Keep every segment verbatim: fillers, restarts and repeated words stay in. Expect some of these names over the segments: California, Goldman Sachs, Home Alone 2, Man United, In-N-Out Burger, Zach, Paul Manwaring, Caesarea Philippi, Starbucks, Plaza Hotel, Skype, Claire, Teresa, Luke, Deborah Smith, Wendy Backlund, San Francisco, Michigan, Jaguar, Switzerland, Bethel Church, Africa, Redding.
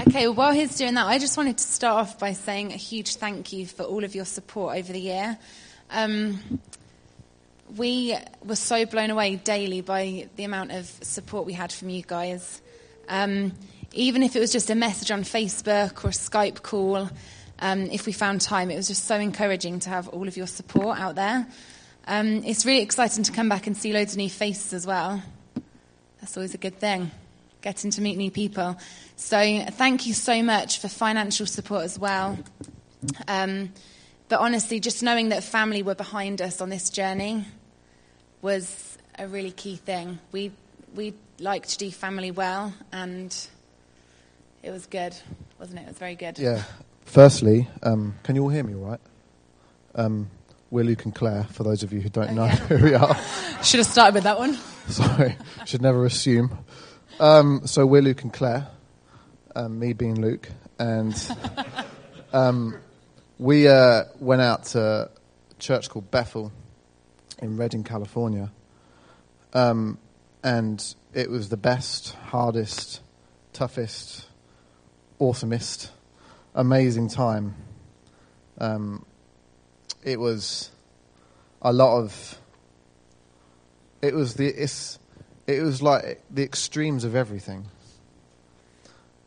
Okay, well, while he's doing that, I just wanted to start off by saying a huge thank you for all of your support over the year. Um, we were so blown away daily by the amount of support we had from you guys. Um, even if it was just a message on Facebook or a Skype call, um, if we found time, it was just so encouraging to have all of your support out there. Um, it's really exciting to come back and see loads of new faces as well. That's always a good thing, getting to meet new people. So thank you so much for financial support as well. Um, but honestly, just knowing that family were behind us on this journey was a really key thing. We we like to do family well, and it was good, wasn't it? It was very good. Yeah. Firstly, um, can you all hear me all right? Um, we're Luke and Claire, for those of you who don't okay. know who we are. Should have started with that one. Sorry, should never assume. Um, so we're Luke and Claire, um, me being Luke, and um, we uh, went out to a church called Bethel in Redding, California, um, and it was the best, hardest, toughest, awesomest, amazing time. Um, it was a lot of... It was the... It's, It was like the extremes of everything.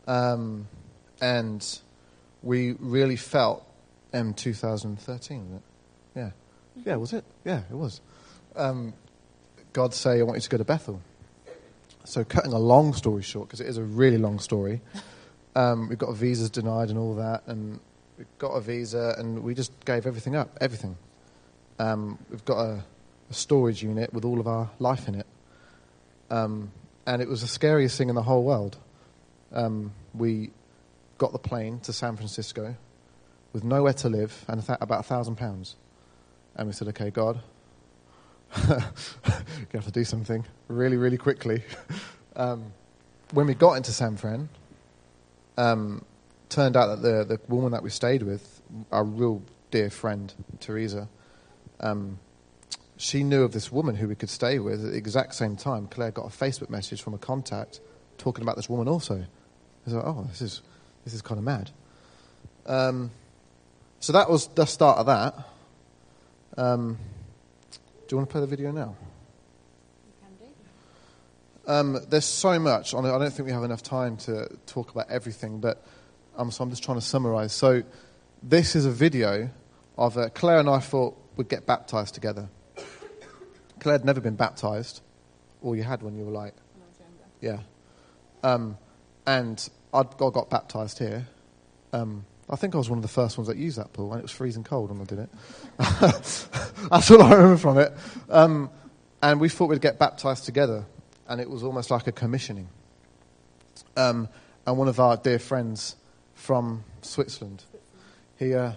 Um, and we really felt in twenty thirteen, was it? Yeah. Yeah, was it? Yeah, it was. Um, God say, I want you to go to Bethel. So cutting a long story short, because it is a really long story, um, we got visas denied and all that, and we got a visa, and we just gave everything up, everything. Um, we've got a, a storage unit with all of our life in it. Um, and it was the scariest thing in the whole world. Um, we got the plane to San Francisco with nowhere to live and th- about a thousand pounds. And we said, okay, God, you have to do something really, really quickly. um, when we got into San Fran, um, turned out that the, the woman that we stayed with, our real dear friend, Teresa, um, she knew of this woman who we could stay with at the exact same time. Claire got a Facebook message from a contact talking about this woman also. I was like, oh, this is this is kind of mad. Um, so that was the start of that. Um, do you want to play the video now? You can do. Um, there's so much on it. I don't think we have enough time to talk about everything, but um, so I'm just trying to summarize. So this is a video of uh, Claire and I thought we'd get baptized together. Claire had never been baptized, or you had when you were like, yeah. Um, and I got baptized here. Um, I think I was one of the first ones that used that pool, and it was freezing cold when I did it. That's all I remember from it. Um, and we thought we'd get baptized together, and it was almost like a commissioning. Um, and one of our dear friends from Switzerland, he uh,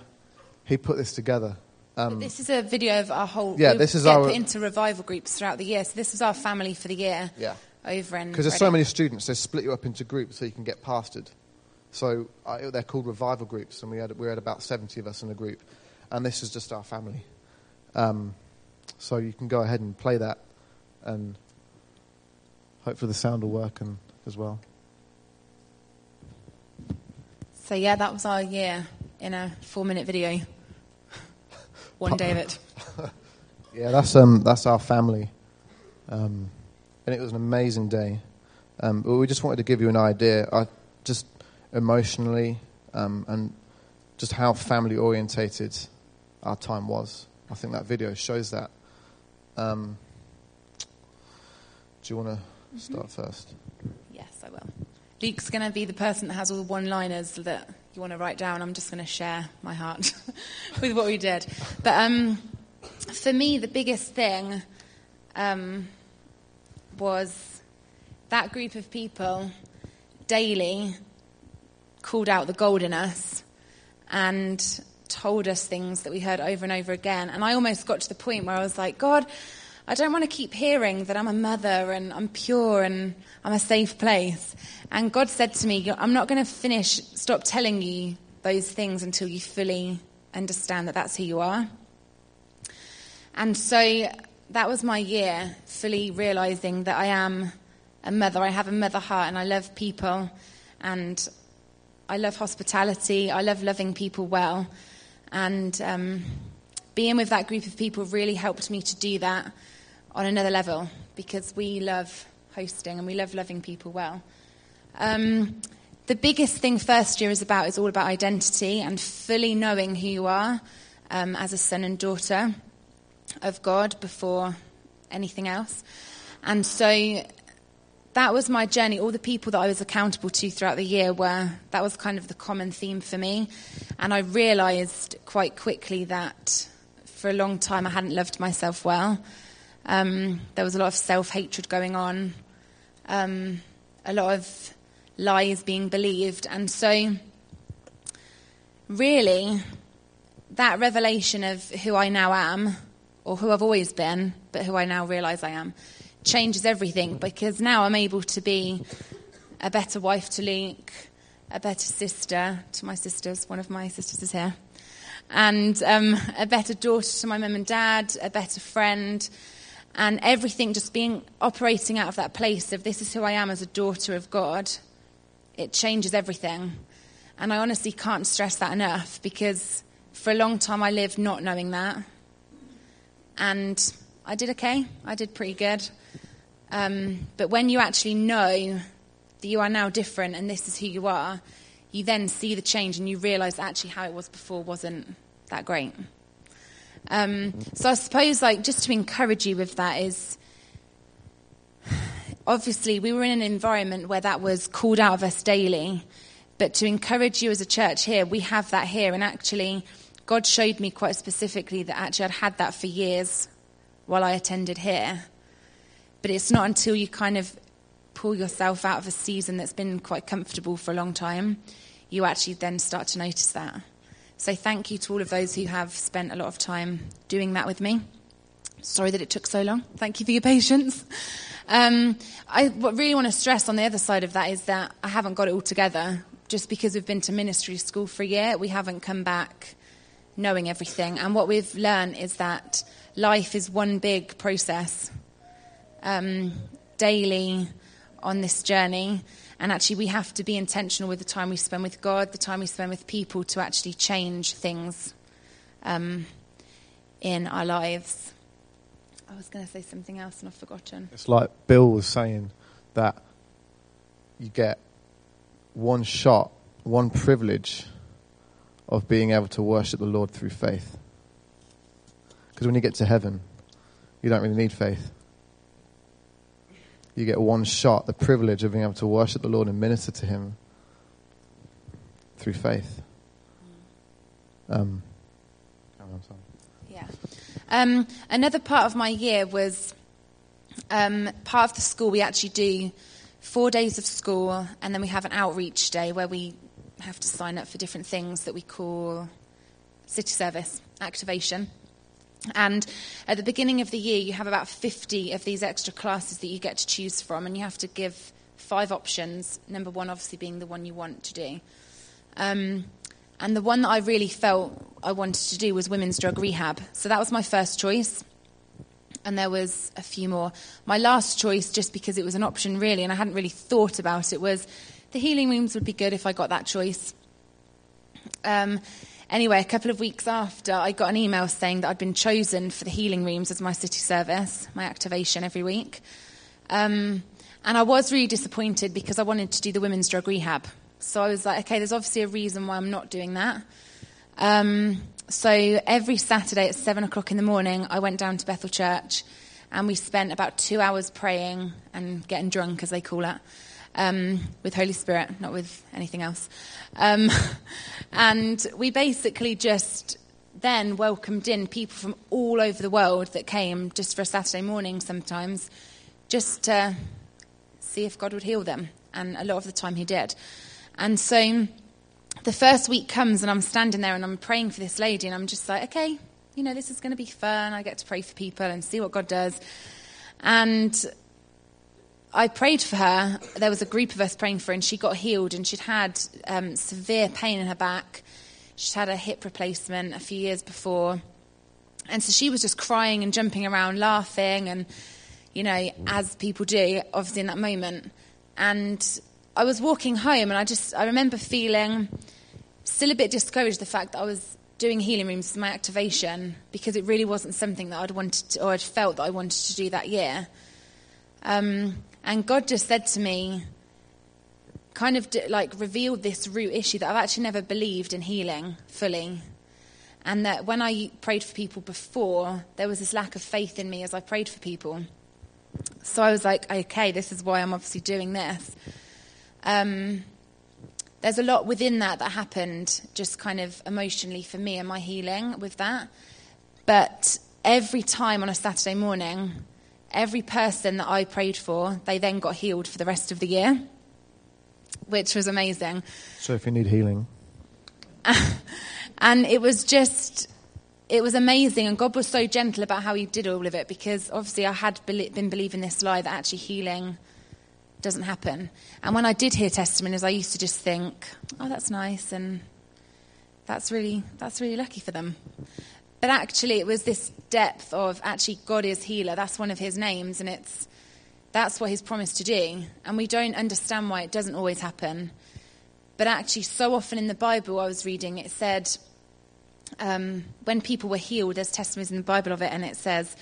he put this together. Um, this is a video of our whole... Yeah, we this is our... We get put into revival groups throughout the year. So this was our family for the year. Yeah. Over in... Because there's so many students, they split you up into groups so you can get pastored. So uh, they're called revival groups, and we had we had about seventy of us in a group. And this is just our family. Um, so you can go ahead and play that, and hopefully the sound will work and as well. So yeah, that was our year in a four-minute video. One day of it. Yeah, that's um, that's our family, um, and it was an amazing day. Um, but we just wanted to give you an idea, I, just emotionally, um, and just how family orientated our time was. I think that video shows that. Um, do you want to mm-hmm. start first? Yes, I will. Luke's going to be the person that has all the one-liners that you want to write down. I'm just going to share my heart with what we did. But um, for me, the biggest thing um, was that group of people daily called out the gold in us and told us things that we heard over and over again. And I almost got to the point where I was like, God, I don't want to keep hearing that I'm a mother and I'm pure and I'm a safe place. And God said to me, I'm not going to finish, stop telling you those things until you fully understand that that's who you are. And so that was my year, fully realizing that I am a mother. I have a mother heart and I love people. And I love hospitality. I love loving people well. And um, being with that group of people really helped me to do that on another level, because we love hosting and we love loving people well. Um, the biggest thing first year is about is all about identity and fully knowing who you are um, as a son and daughter of God before anything else. And so that was my journey. All the people that I was accountable to throughout the year were, that was kind of the common theme for me. And I realized quite quickly that for a long time I hadn't loved myself well. Um, there was a lot of self-hatred going on, um, a lot of lies being believed. And so really that revelation of who I now am, or who I've always been, but who I now realize I am, changes everything, because now I'm able to be a better wife to Luke, a better sister to my sisters, one of my sisters is here, and um, a better daughter to my mum and dad, a better friend, and everything just being operating out of that place of this is who I am as a daughter of God. It changes everything. And I honestly can't stress that enough, because for a long time I lived not knowing that, and I did okay. I did pretty good. Um, but when you actually know that you are now different and this is who you are, you then see the change and you realise actually how it was before wasn't that great. Um, so I suppose, like, just to encourage you with that is, obviously we were in an environment where that was called out of us daily, but to encourage you as a church here, we have that here. And actually God showed me quite specifically that actually I'd had that for years while I attended here. But it's not until you kind of pull yourself out of a season that's been quite comfortable for a long time, you actually then start to notice that. So thank you to all of those who have spent a lot of time doing that with me. Sorry that it took so long. Thank you for your patience. Um, I really want to stress on the other side of that is that I haven't got it all together. Just because we've been to ministry school for a year, we haven't come back knowing everything. And what we've learned is that life is one big process, um, daily on this journey. And actually we have to be intentional with the time we spend with God, the time we spend with people, to actually change things um, in our lives. I was going to say something else and I've forgotten. It's like Bill was saying that you get one shot, one privilege of being able to worship the Lord through faith. Because when you get to heaven, you don't really need faith. You get one shot, the privilege of being able to worship the Lord and minister to him through faith. Um, yeah. Um, another part of my year was um, part of the school. We actually do four days of school, and then we have an outreach day where we have to sign up for different things that we call city service activation. And at the beginning of the year, you have about fifty of these extra classes that you get to choose from, and you have to give five options, number one obviously being the one you want to do. Um, and the one that I really felt I wanted to do was women's drug rehab. So that was my first choice, and there was a few more. My last choice, just because it was an option really, and I hadn't really thought about it, was the healing rooms would be good if I got that choice. Um Anyway, a couple of weeks after, I got an email saying that I'd been chosen for the healing rooms as my city service, my activation every week. Um, and I was really disappointed, because I wanted to do the women's drug rehab. So I was like, okay, there's obviously a reason why I'm not doing that. Um, so every Saturday at seven o'clock in the morning, I went down to Bethel Church, and we spent about two hours praying and getting drunk, as they call it. Um, with Holy Spirit, not with anything else. Um, and we basically just then welcomed in people from all over the world that came just for a Saturday morning sometimes, just to see if God would heal them. And a lot of the time he did. And so the first week comes, and I'm standing there and I'm praying for this lady, and I'm just like, okay, you know, this is going to be fun. I get to pray for people and see what God does. And I prayed for her. There was a group of us praying for her, and she got healed, and she'd had um, severe pain in her back. She'd had a hip replacement a few years before. And so she was just crying and jumping around, laughing, and, you know, as people do, obviously in that moment. And I was walking home, and I just, I remember feeling still a bit discouraged the fact that I was doing healing rooms for my activation, because it really wasn't something that I'd wanted to, or I'd felt that I wanted to do that year. Um, and God just said to me, kind of d- like revealed this root issue that I've actually never believed in healing fully. And that when I prayed for people before, there was this lack of faith in me as I prayed for people. So I was like, okay, this is why I'm obviously doing this. Um, there's a lot within that that happened just kind of emotionally for me and my healing with that. But every time on a Saturday morning, every person that I prayed for, they then got healed for the rest of the year, which was amazing. So if you need healing. And it was just... It was amazing, and God was so gentle about how he did all of it, because obviously I had been believing this lie that actually healing doesn't happen. And when I did hear testimonies, I used to just think, oh, that's nice, and that's really that's really lucky for them. But actually it was this depth of actually God is healer. That's one of his names, and it's that's what he's promised to do. And we don't understand why it doesn't always happen. But actually so often in the Bible I was reading, it said... Um, when people were healed, there's testimonies in the Bible of it, and it says,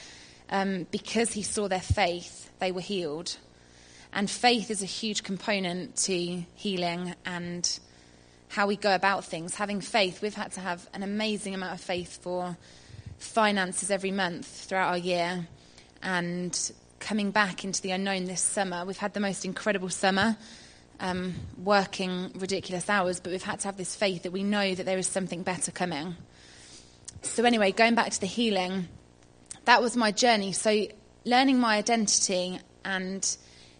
um, because he saw their faith, they were healed. And faith is a huge component to healing and how we go about things. Having faith, we've had to have an amazing amount of faith for finances every month throughout our year. And coming back into the unknown this summer, we've had the most incredible summer. Um, working ridiculous hours, but we've had to have this faith that we know that there is something better coming. So anyway, going back to the healing, that was my journey. So learning my identity and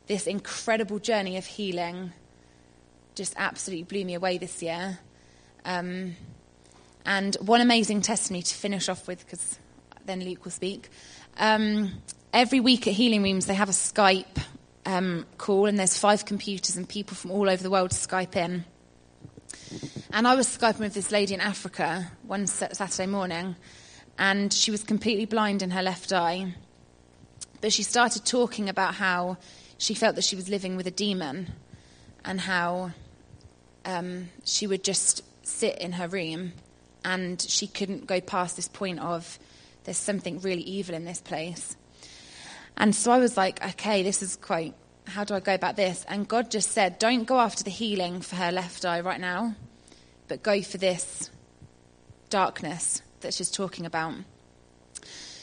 this incredible journey of healing just absolutely blew me away this year. Um, and one amazing testimony to finish off with, because then Luke will speak. Um, every week at Healing Rooms, they have a Skype Um, call, and there's five computers and people from all over the world Skype in. And I was Skyping with this lady in Africa one Saturday morning, and she was completely blind in her left eye, but she started talking about how she felt that she was living with a demon, and how um, she would just sit in her room and she couldn't go past this point of there's something really evil in this place. And so I was like, okay, this is quite, how do I go about this? And God just said, don't go after the healing for her left eye right now, but go for this darkness that she's talking about.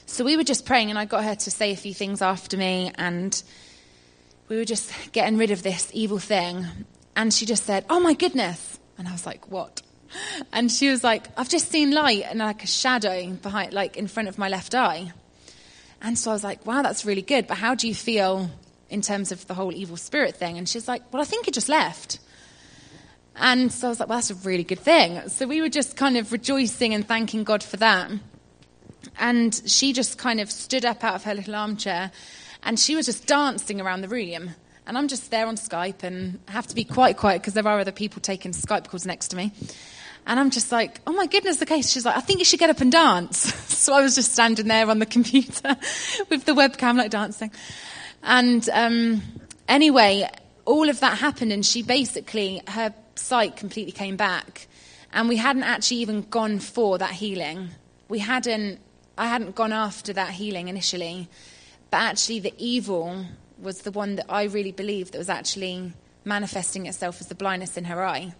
So we were just praying, and I got her to say a few things after me, and we were just getting rid of this evil thing. And she just said, oh my goodness. And I was like, what? And she was like, I've just seen light and like a shadow behind, like in front of my left eye. And so I was like, wow, that's really good. But how do you feel in terms of the whole evil spirit thing? And she's like, well, I think it just left. And so I was like, well, that's a really good thing. So we were just kind of rejoicing and thanking God for that. And she just kind of stood up out of her little armchair, and she was just dancing around the room. And I'm just there on Skype, and I have to be quite quiet because there are other people taking Skype calls next to me. And I'm just like, oh my goodness, okay. She's like, I think you should get up and dance. So I was just standing there on the computer with the webcam, like dancing. And um, anyway, all of that happened, and she basically, her sight completely came back. And we hadn't actually even gone for that healing. We hadn't, I hadn't gone after that healing initially. But actually the evil was the one that I really believed that was actually manifesting itself as the blindness in her eye.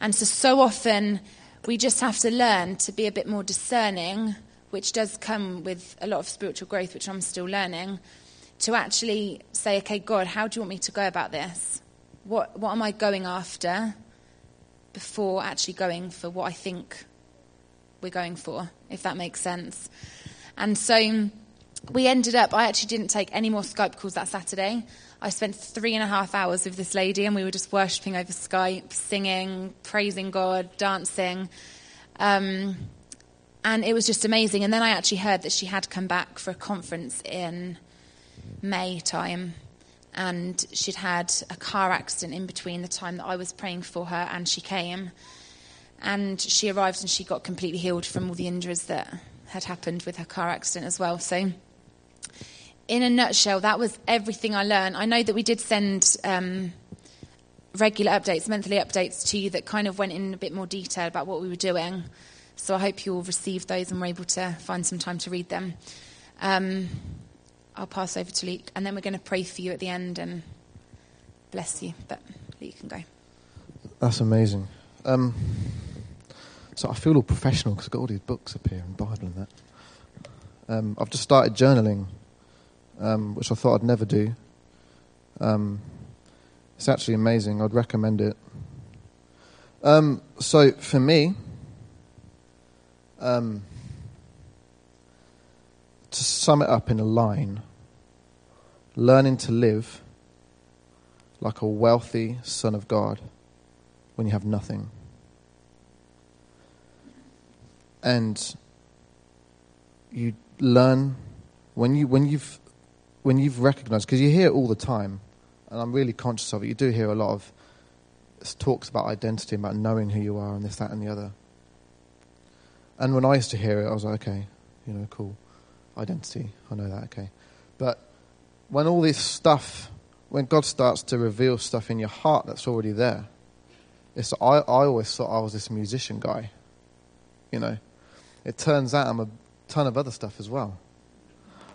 And so, so often, we just have to learn to be a bit more discerning, which does come with a lot of spiritual growth, which I'm still learning, to actually say, okay, God, how do you want me to go about this? What what am I going after before actually going for what I think we're going for, if that makes sense? And so we ended up, I actually didn't take any more Skype calls that Saturday. I spent three and a half hours with this lady, and we were just worshipping over Skype, singing, praising God, dancing. Um, and it was just amazing. And then I actually heard that she had come back for a conference in May time, and she'd had a car accident in between the time that I was praying for her and she came. And she arrived, and she got completely healed from all the injuries that had happened with her car accident as well. So... in a nutshell, that was everything I learned. I know that we did send um, regular updates, monthly updates to you that kind of went in a bit more detail about what we were doing. So I hope you all received those and were able to find some time to read them. Um, I'll pass over to Luke, and then we're going to pray for you at the end and bless you. But Luke can go. That's amazing. Um, so I feel all professional because I've got all these books up here and Bible and that. Um, I've just started journaling, um, which I thought I'd never do. Um, it's actually amazing. I'd recommend it. Um, so for me, um, to sum it up in a line, learning to live like a wealthy son of God when you have nothing. And you learn when you when you've when you've recognized, because you hear it all the time, and I'm really conscious of it. You do hear a lot of talks about identity, about knowing who you are, and this, that, and the other. And when I used to hear it, I was like, okay, you know, cool, identity, I know that, okay. But when all this stuff, when God starts to reveal stuff in your heart that's already there, it's I I always thought I was this musician guy, you know. It turns out I'm a ton of other stuff as well.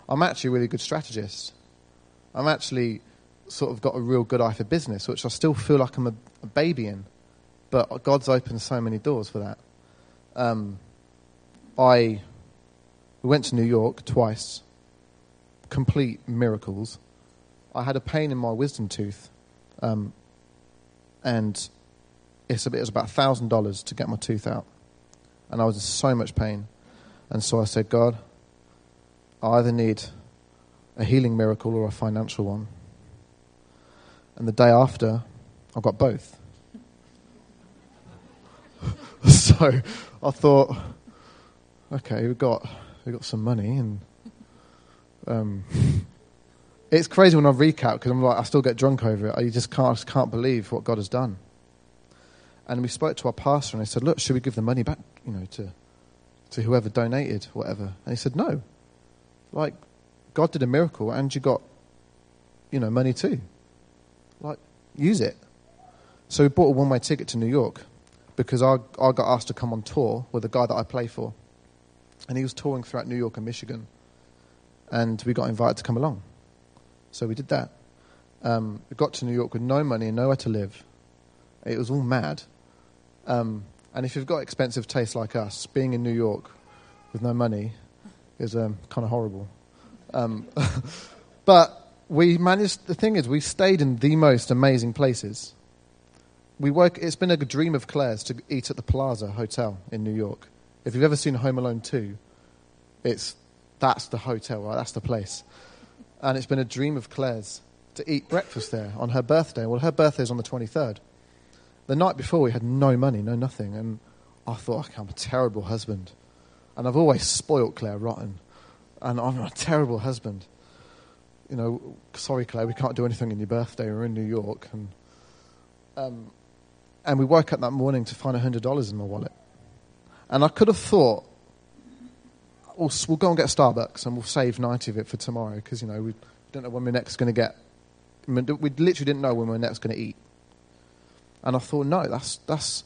I'm actually a really good strategist. I'm actually sort of got a real good eye for business, which I still feel like I'm a, a baby in, but God's opened so many doors for that. Um, I we went to New York twice, complete miracles. I had a pain in my wisdom tooth, um, and it's a bit, it was about one thousand dollars to get my tooth out, and I was in so much pain. And so I said, God, I either need a healing miracle or a financial one. And the day after, I got both. So I thought, okay, we've got, we've got some money. And um, it's crazy when I recap, because I'm like, I still get drunk over it. I just can't, I just can't believe what God has done. And we spoke to our pastor, and I said, look, should we give the money back, you know, to... to whoever donated, whatever. And he said, no. Like, God did a miracle and you got, you know, money too. Like, use it. So we bought a one-way ticket to New York because I, I got asked to come on tour with a guy that I play for. And he was touring throughout New York and Michigan. And we got invited to come along. So we did that. Um, we got to New York with no money and nowhere to live. It was all mad. Um... And if you've got expensive tastes like us, being in New York with no money is um, kind of horrible. Um, but we managed, the thing is, we stayed in the most amazing places. We work, it's been a dream of Claire's to eat at the Plaza Hotel in New York. If you've ever seen Home Alone two, it's, that's the hotel, right? That's the place. And it's been a dream of Claire's to eat breakfast there on her birthday. Well, her birthday is on the twenty-third. The night before, we had no money, no nothing. And I thought, okay, I'm a terrible husband. And I've always spoilt Claire rotten. And I'm a terrible husband. You know, sorry, Claire, we can't do anything on your birthday. We're in New York. And um, and we woke up that morning to find one hundred dollars in my wallet. And I could have thought, we'll, we'll go and get a Starbucks and we'll save ninety of it for tomorrow. Because, you know, we don't know when we're next going to get... We literally didn't know when we we're next going to eat. And I thought, no, that's that's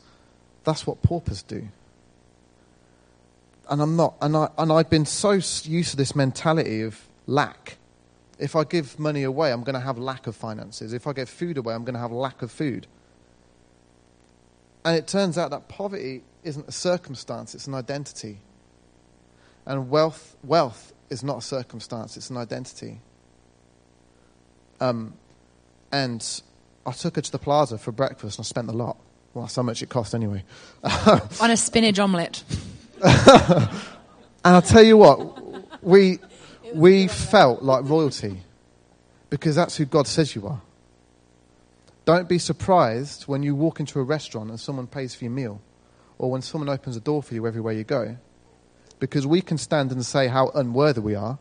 that's what paupers do. And I'm not, and I and I've been so used to this mentality of lack. If I give money away, I'm going to have lack of finances. If I give food away, I'm going to have lack of food. And it turns out that poverty isn't a circumstance; it's an identity. And wealth wealth is not a circumstance; it's an identity. Um, and. I took her to the Plaza for breakfast and I spent the lot. Well, that's how much it cost anyway. On a spinach omelette. And I'll tell you what, we we felt like royalty because that's who God says you are. Don't be surprised when you walk into a restaurant and someone pays for your meal or when someone opens a door for you everywhere you go, because we can stand and say how unworthy we are,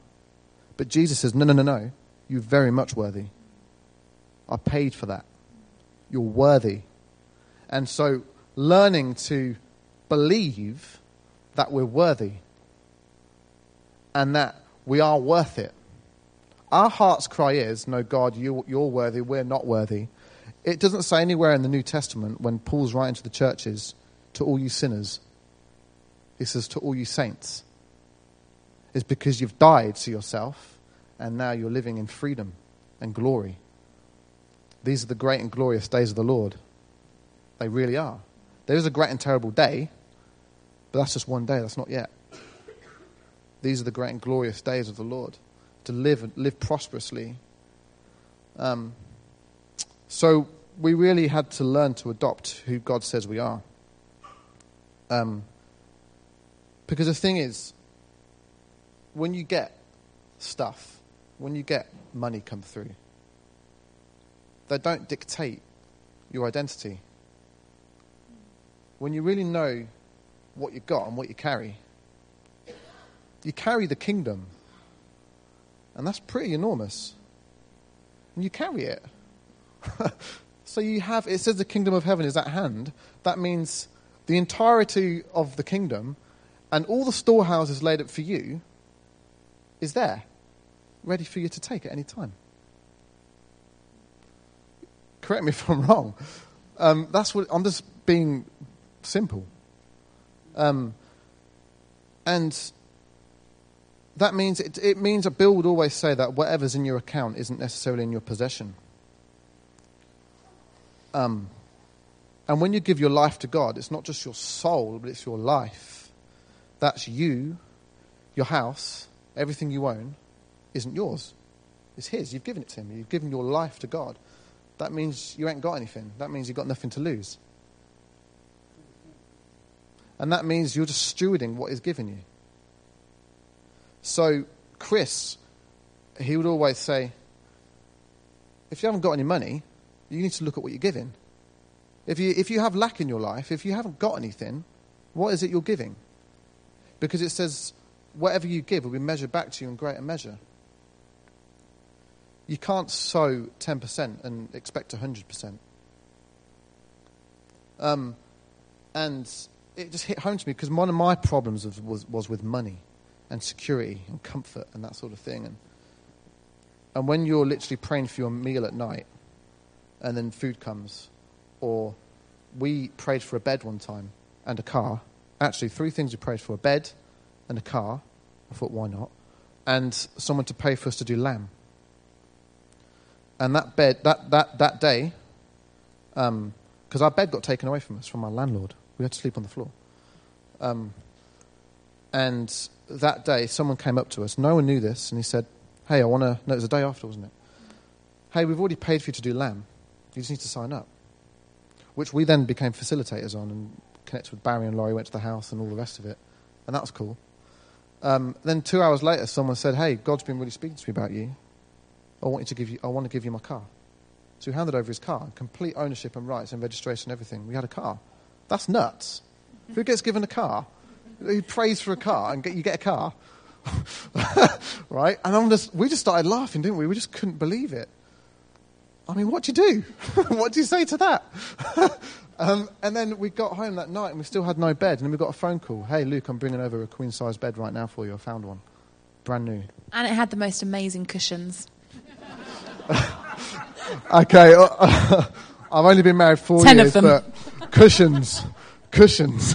but Jesus says, no, no, no, no, you're very much worthy. I paid for that. You're worthy. And so learning to believe that we're worthy and that we are worth it. Our heart's cry is, no, God, you, you're worthy, we're not worthy. It doesn't say anywhere in the New Testament when Paul's writing to the churches, to all you sinners. He says, to all you saints. It's because you've died to yourself and now you're living in freedom and glory. These are the great and glorious days of the Lord. They really are. There is a great and terrible day, but that's just one day. That's not yet. These are the great and glorious days of the Lord, to live live prosperously. Um, so we really had to learn to adopt who God says we are. Um, because the thing is, when you get stuff, when you get money come through, they don't dictate your identity. When you really know what you've got and what you carry, you carry the kingdom. And that's pretty enormous. And you carry it. So you have, it says the kingdom of heaven is at hand. That means the entirety of the kingdom and all the storehouses laid up for you is there, ready for you to take at any time. Correct me if I'm wrong. Um, that's what, I'm just being simple. Um, and that means, it, it means a bill would always say that whatever's in your account isn't necessarily in your possession. Um, and when you give your life to God, it's not just your soul, but it's your life. That's you, your house, everything you own isn't yours. It's his. You've given it to him. You've given your life to God. That means you ain't got anything. That means you've got nothing to lose. And that means you're just stewarding what he's given you. So Chris, he would always say, if you haven't got any money, you need to look at what you're giving. If you if you have lack in your life, if you haven't got anything, what is it you're giving? Because it says, whatever you give will be measured back to you in greater measure. You can't sow ten percent and expect one hundred percent. Um, and it just hit home to me because one of my problems was, was, was with money and security and comfort and that sort of thing. And, and when you're literally praying for your meal at night and then food comes, or we prayed for a bed one time and a car. Actually, three things we prayed for, a bed and a car. I thought, why not? And someone to pay for us to do lamb. And that bed, that that that day, because um, our bed got taken away from us from our landlord, we had to sleep on the floor. Um, and that day, someone came up to us. No one knew this, and he said, "Hey, I want to." No, it was the day after, wasn't it? Hey, we've already paid for you to do lamb. You just need to sign up. Which we then became facilitators on and connected with Barry and Laurie. Went to the house and all the rest of it, and that was cool. Um, then two hours later, someone said, "Hey, God's been really speaking to me about you. I want you to give you. I want to give you my car." So he handed over his car, complete ownership and rights and registration and everything. We had a car. That's nuts. Who gets given a car? Who prays for a car and get, you get a car, right? And I'm just. We just started laughing, didn't we? We just couldn't believe it. I mean, what do you do? What do you say to that? um, and then we got home that night and we still had no bed. And then we got a phone call. Hey, Luke, I'm bringing over a queen size bed right now for you. I found one, brand new. And it had the most amazing cushions. Okay, uh, uh, I've only been married four Ten years, but cushions, cushions.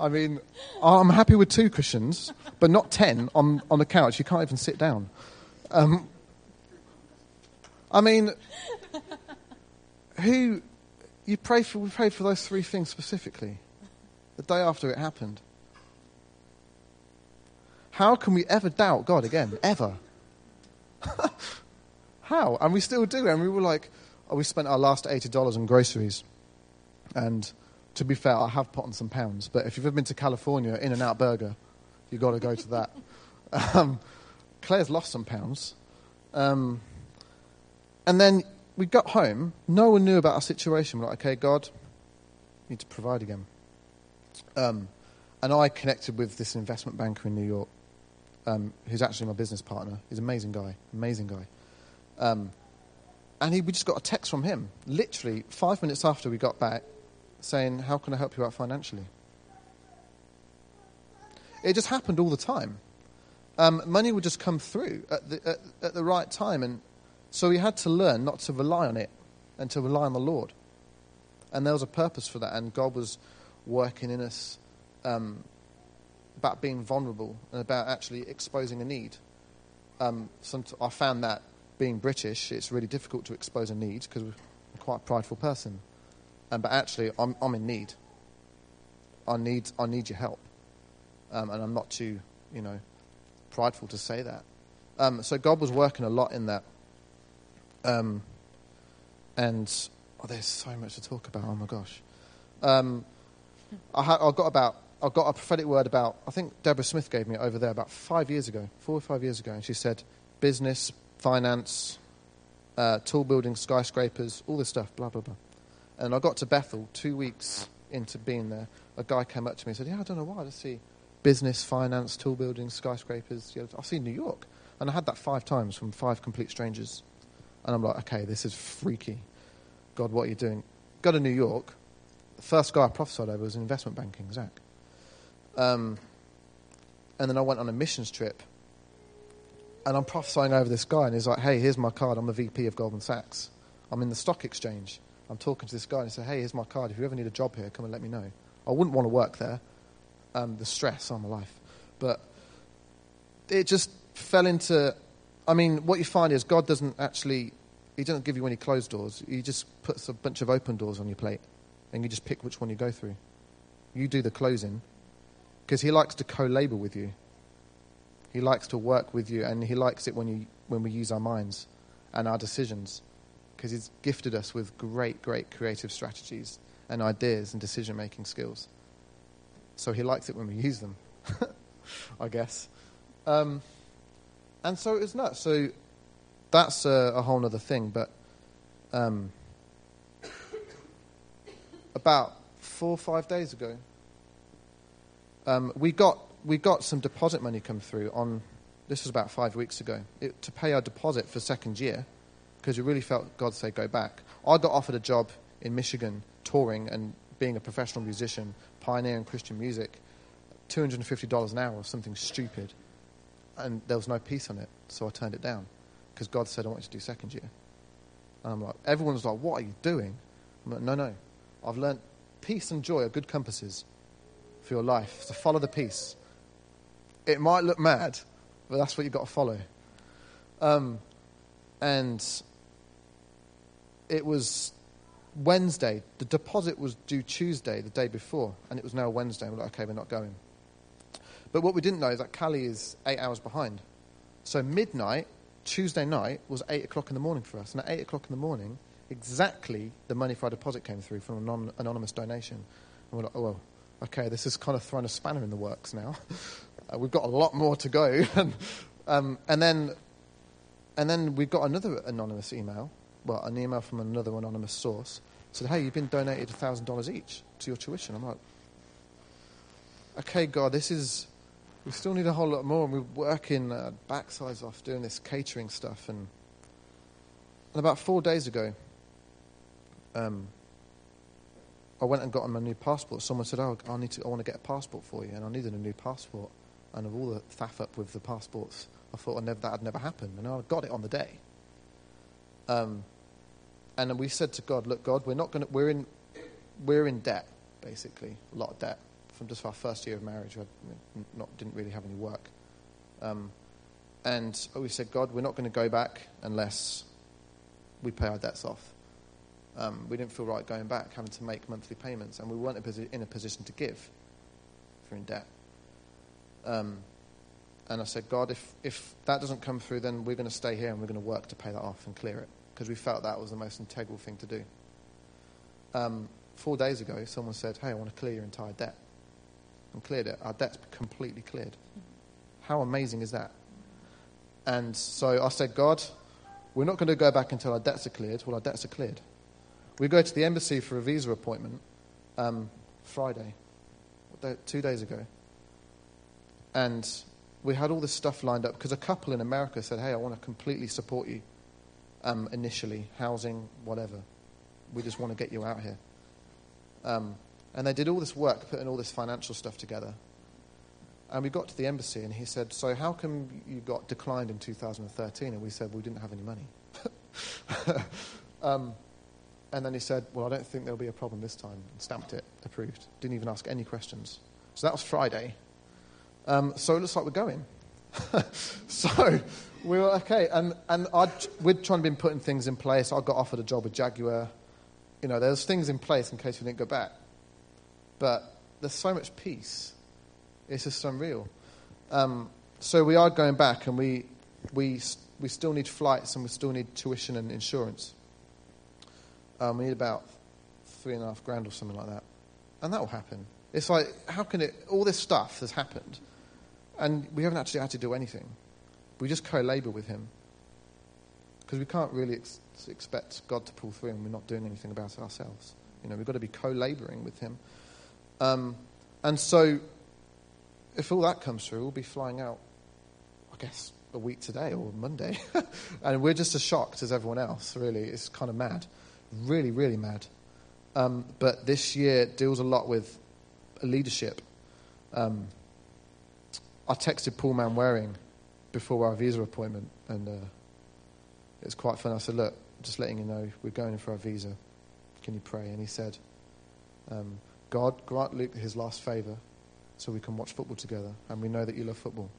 I mean, I'm happy with two cushions, but not ten on, on the couch. You can't even sit down. Um, I mean, who you pray for? We prayed for those three things specifically. The day after it happened, how can we ever doubt God again? Ever? How? And we still do. And we were like, oh, we spent our last eighty dollars on groceries. And to be fair, I have put on some pounds. But if you've ever been to California, In-N-Out Burger, you've got to go to that. um, Claire's lost some pounds. Um, and then we got home. No one knew about our situation. We're like, okay, God, you need to provide again. Um, and I connected with this investment banker in New York, um, who's actually my business partner. He's an amazing guy, amazing guy. Um, and he, we just got a text from him, literally five minutes after we got back, saying, how can I help you out financially? It just happened all the time. Um, money would just come through at the, at, at the right time. And so we had to learn not to rely on it and to rely on the Lord. And there was a purpose for that, and God was working in us um, about being vulnerable and about actually exposing a need. Um, some t- I found that being British, it's really difficult to expose a need because we're quite a prideful person. Um, but actually, I'm, I'm in need. I need I need your help. Um, and I'm not too, you know, prideful to say that. Um, so God was working a lot in that. Um, and oh, there's so much to talk about. Oh my gosh. Um, I, ha- I got about I got a prophetic word about, I think Deborah Smith gave me it over there about five years ago, four or five years ago. And she said, business, finance, uh, tall buildings, skyscrapers, all this stuff, blah, blah, blah. And I got to Bethel two weeks into being there. A guy came up to me and said, yeah, I don't know why. I just see business, finance, tall buildings, skyscrapers. Yeah, I see New York. And I had that five times from five complete strangers. And I'm like, okay, this is freaky. God, what are you doing? Go to New York. The first guy I prophesied over was in investment banking, Zach. Um, and then I went on a missions trip, and I'm prophesying over this guy, and he's like, hey, here's my card, I'm the V P of Goldman Sachs, I'm in the stock exchange. I'm talking to this guy and he said, hey, here's my card, if you ever need a job here, come and let me know. I wouldn't want to work there, um, the stress on my life, but it just fell into, I mean, what you find is God doesn't actually, he doesn't give you any closed doors, he just puts a bunch of open doors on your plate, and you just pick which one you go through. You do the closing, because he likes to co-labor with you. He likes to work with you, and he likes it when you when we use our minds and our decisions, because he's gifted us with great, great creative strategies and ideas and decision-making skills. So he likes it when we use them, I guess. Um, and so it's nuts. So that's a, a whole other thing, but um, about four or five days ago, Um, we got we got some deposit money come through on, this was about five weeks ago, it, to pay our deposit for second year, because we really felt God say go back. I got offered a job in Michigan touring and being a professional musician, pioneering Christian music, two hundred fifty dollars an hour or something stupid, and there was no peace on it, so I turned it down, because God said I want you to do second year. And I'm like, everyone's like, what are you doing? I'm like, no, no, I've learned peace and joy are good compasses for your life, so follow the peace. It might look mad, but that's what you've got to follow. Um, and it was Wednesday. The deposit was due Tuesday, the day before, and it was now Wednesday. We're like, okay, we're not going. But what we didn't know is that Cali is eight hours behind. So midnight, Tuesday night, was eight o'clock in the morning for us. And at eight o'clock in the morning, exactly the money for our deposit came through from a non- anonymous donation. And we're like, oh, well, okay, this is kind of thrown a spanner in the works now. Uh, we've got a lot more to go. um, and then and then we've got another anonymous email, well, an email from another anonymous source, said, hey, you've been donated one thousand dollars each to your tuition. I'm like, okay, God, this is, we still need a whole lot more, and we're working uh, backsides off doing this catering stuff. And, and about four days ago, um, I went and got my new passport. Someone said, oh, I need to. I want to get a passport for you. And I needed a new passport. And of all the faff up with the passports, I thought I'd never, that had never happened. And I got it on the day. Um, and then we said to God, look, God, we're not going to, we're in, we're in debt, basically. A lot of debt. From just our first year of marriage, we not, didn't really have any work. Um, and we said, God, we're not going to go back unless we pay our debts off. Um, we didn't feel right going back, having to make monthly payments, and we weren't a posi- in a position to give if we're in debt. Um, and I said, God, if, if that doesn't come through, then we're going to stay here and we're going to work to pay that off and clear it, because we felt that was the most integral thing to do. Um, four days ago, someone said, hey, I want to clear your entire debt, and cleared it. Our debt's completely cleared. How amazing is that? And so I said, God, we're not going to go back until our debts are cleared. Well, our debts are cleared. We go to the embassy for a visa appointment um, Friday, two days ago. And we had all this stuff lined up because a couple in America said, hey, I want to completely support you um, initially, housing, whatever. We just want to get you out here. Um, and they did all this work, putting all this financial stuff together. And we got to the embassy and he said, so how come you got declined in two thousand thirteen? And we said, we didn't have any money. um And then he said, well, I don't think there'll be a problem this time. And stamped it, approved. Didn't even ask any questions. So that was Friday. Um, so it looks like we're going. So we were okay. And, and I'd, we'd trying to been putting things in place. I got offered a job with Jaguar. You know, there's things in place in case we didn't go back. But there's so much peace. It's just unreal. Um, so we are going back, and we we we still need flights, and we still need tuition and insurance. Um, we need about three and a half grand or something like that. And that will happen. It's like, how can it, all this stuff has happened, and we haven't actually had to do anything. We just co-labor with him. Because we can't really ex- expect God to pull through, and we're not doing anything about it ourselves. You know, we've got to be co-laboring with him. Um, and so, if all that comes through, we'll be flying out, I guess, a week today or Monday. And we're just as shocked as everyone else, really. It's kind of mad. Really, really mad. Um, but this year deals a lot with leadership. Um, I texted Paul Manwaring before our visa appointment, and uh, it was quite fun. I said, look, just letting you know, we're going in for our visa. Can you pray? And he said, um, God, grant Luke his last favor so we can watch football together, and we know that you love football.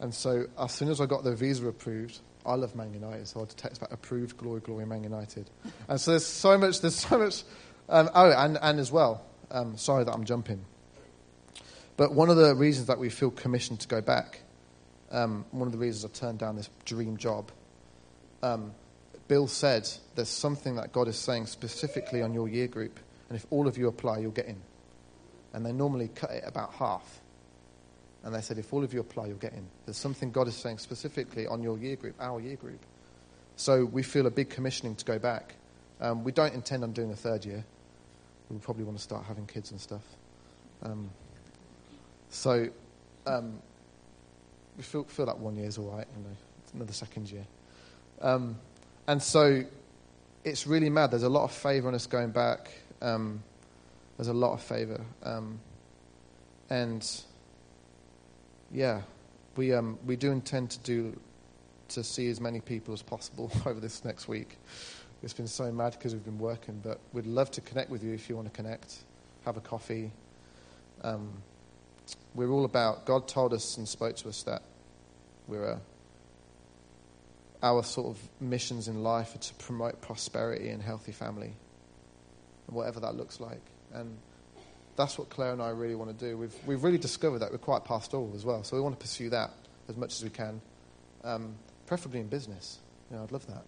And so as soon as I got the visa approved, I love Man United, so I had to text back, approved, glory, glory, Man United. And so there's so much, there's so much, um, oh, and, and as well, um, sorry that I'm jumping, but one of the reasons that we feel commissioned to go back, um, one of the reasons I turned down this dream job, um, Bill said, there's something that God is saying specifically on your year group, and if all of you apply, you'll get in. And they normally cut it about half. And they said, if all of you apply, you'll get in. There's something God is saying specifically on your year group, our year group. So we feel a big commissioning to go back. Um, we don't intend on doing a third year. We'll probably want to start having kids and stuff. Um, so um, we feel, feel that one year is all right. You know, another second year. Um, and so it's really mad. There's a lot of favor on us going back. Um, There's a lot of favor. Um, and, yeah, we um, we do intend to do to see as many people as possible over this next week. It's been so mad because we've been working, but we'd love to connect with you if you want to connect, have a coffee. Um, we're all about, God told us and spoke to us that we're a, our sort of missions in life are to promote prosperity and healthy family, whatever that looks like. And that's what Claire and I really want to do. We've we've really discovered that we're quite pastoral as well, so we want to pursue that as much as we can, um, preferably in business. You know, I'd love that.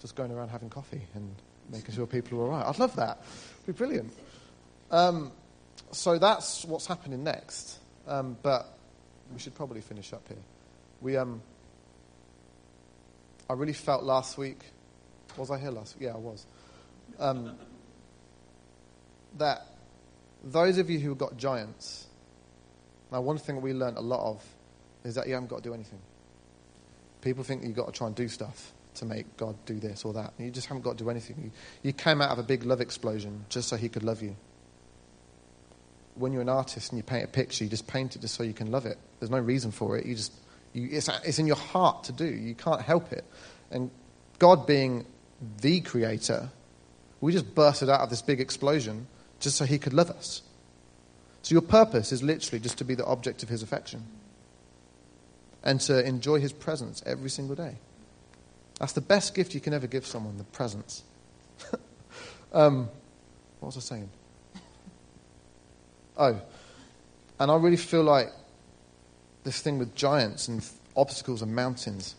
Just going around having coffee and making sure people are all right. I'd love that. It'd be brilliant. Um, so that's what's happening next. Um, but we should probably finish up here. We um, I really felt last week. Was I here last week? Yeah, I was. Um, that those of you who have got giants, now one thing we learned a lot of is that you haven't got to do anything. People think you've got to try and do stuff to make God do this or that. You just haven't got to do anything. You, you came out of a big love explosion just so he could love you. When you're an artist and you paint a picture, you just paint it just so you can love it. There's no reason for it. You just, you, it's, it's in your heart to do. You can't help it. And God being the creator, we just bursted out of this big explosion just so he could love us. So your purpose is literally just to be the object of his affection and to enjoy his presence every single day. That's the best gift you can ever give someone, the presence. um, what was I saying? Oh, and I really feel like this thing with giants and obstacles and mountains,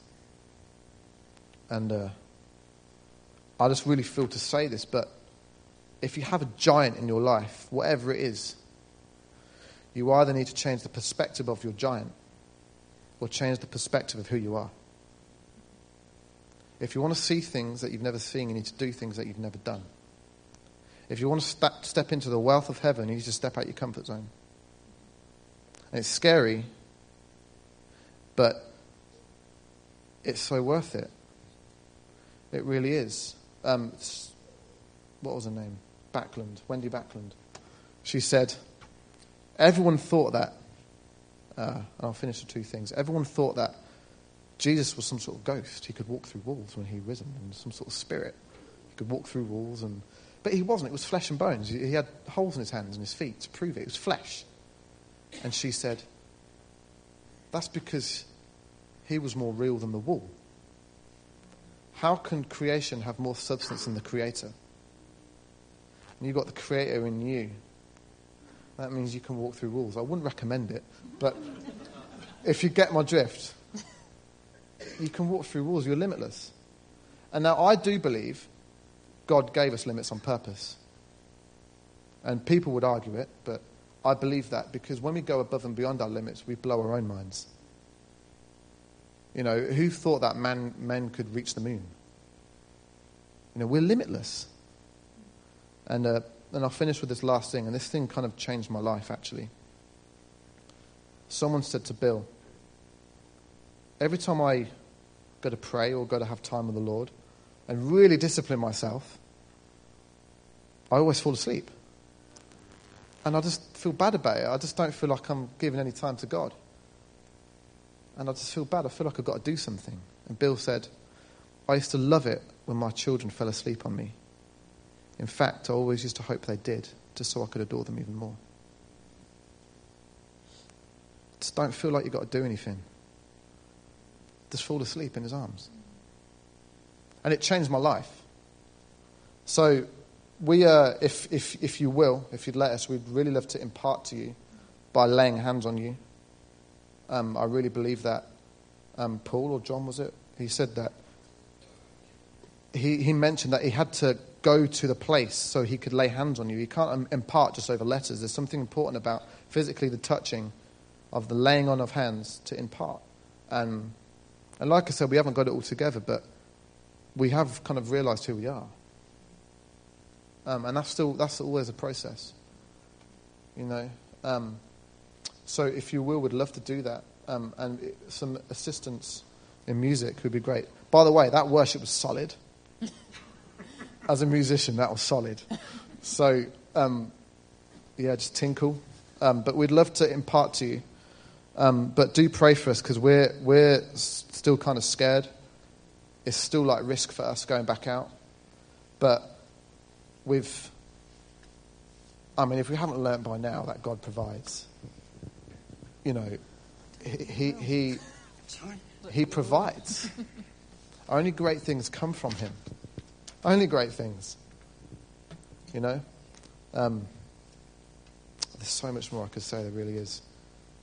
and uh, I just really feel to say this, but if you have a giant in your life, whatever it is, you either need to change the perspective of your giant or change the perspective of who you are. If you want to see things that you've never seen, you need to do things that you've never done. If you want to st- step into the wealth of heaven, you need to step out your comfort zone. And it's scary, but it's so worth it. It really is. Um, what was her name? Backlund, Wendy Backlund. She said, everyone thought that, uh, and I'll finish the two things, everyone thought that Jesus was some sort of ghost. He could walk through walls when he risen, and some sort of spirit. could walk through walls. And but he wasn't. It was flesh and bones. He had holes in his hands and his feet to prove it. It was flesh. And she said, that's because he was more real than the wall. How can creation have more substance than the creator? And you've got the creator in you. That means you can walk through walls. I wouldn't recommend it, but if you get my drift, you can walk through walls. You're limitless. And now I do believe God gave us limits on purpose. And people would argue it, but I believe that because when we go above and beyond our limits, we blow our own minds. You know, who thought that man, men could reach the moon? You know, we're limitless. And uh, and I'll finish with this last thing, and this thing kind of changed my life, actually. Someone said to Bill, every time I go to pray or go to have time with the Lord and really discipline myself, I always fall asleep. And I just feel bad about it. I just don't feel like I'm giving any time to God. And I just feel bad. I feel like I've got to do something. And Bill said, I used to love it when my children fell asleep on me. In fact, I always used to hope they did, just so I could adore them even more. Just don't feel like you've got to do anything. Just fall asleep in his arms. And it changed my life. So we, uh, if, if, if you will, if you'd let us, we'd really love to impart to you by laying hands on you. Um, I really believe that um, Paul or John, was it? He said that. He, he mentioned that he had to go to the place so he could lay hands on you. You can't um, impart just over letters. There's something important about physically the touching of the laying on of hands to impart. Um, and like I said, we haven't got it all together, but we have kind of realized who we are. Um, and that's still that's always a process, you know. Um, so if you will, we'd love to do that. Um, and it, some assistance in music would be great. By the way, that worship was solid. As a musician, that was solid. So, um, yeah, just tinkle. Um, but we'd love to impart to you. Um, but do pray for us because we're we're still kind of scared. It's still like risk for us going back out. But we've, I mean, if we haven't learned by now that God provides, you know, he he he, he provides. Only great things come from him. Only great things, you know. Um, there's so much more I could say. There really is.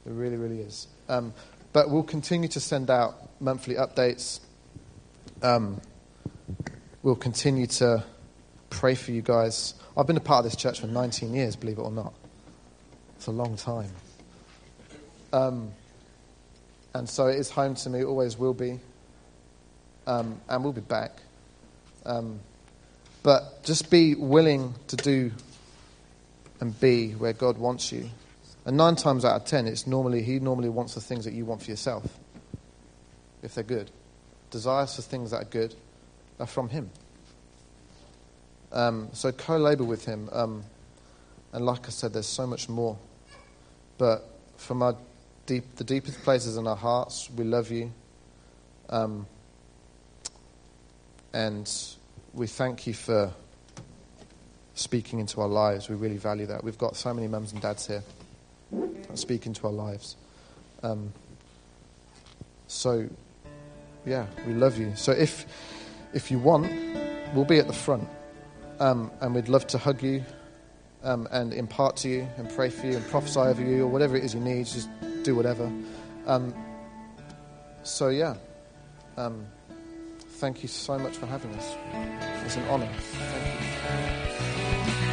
There really, really is. Um, but we'll continue to send out monthly updates. Um, we'll continue to pray for you guys. I've been a part of this church for nineteen years, believe it or not. It's a long time. Um, and so it is home to me. It always will be. Um, and we'll be back. Um, but just be willing to do and be where God wants you. And nine times out of ten, it's normally he normally wants the things that you want for yourself, if they're good. Desires for things that are good are from him. Um, so co-labor with him. Um, and like I said, there's so much more. But from our deep, the deepest places in our hearts, we love you. Um And we thank you for speaking into our lives. We really value that. We've got so many mums and dads here that speak into our lives. Um, so, yeah, we love you. So if if you want, we'll be at the front. Um, and we'd love to hug you um, and impart to you and pray for you and prophesy over you or whatever it is you need. Just do whatever. Um, so, yeah. Um Thank you so much for having us. It's an honor. Thank you.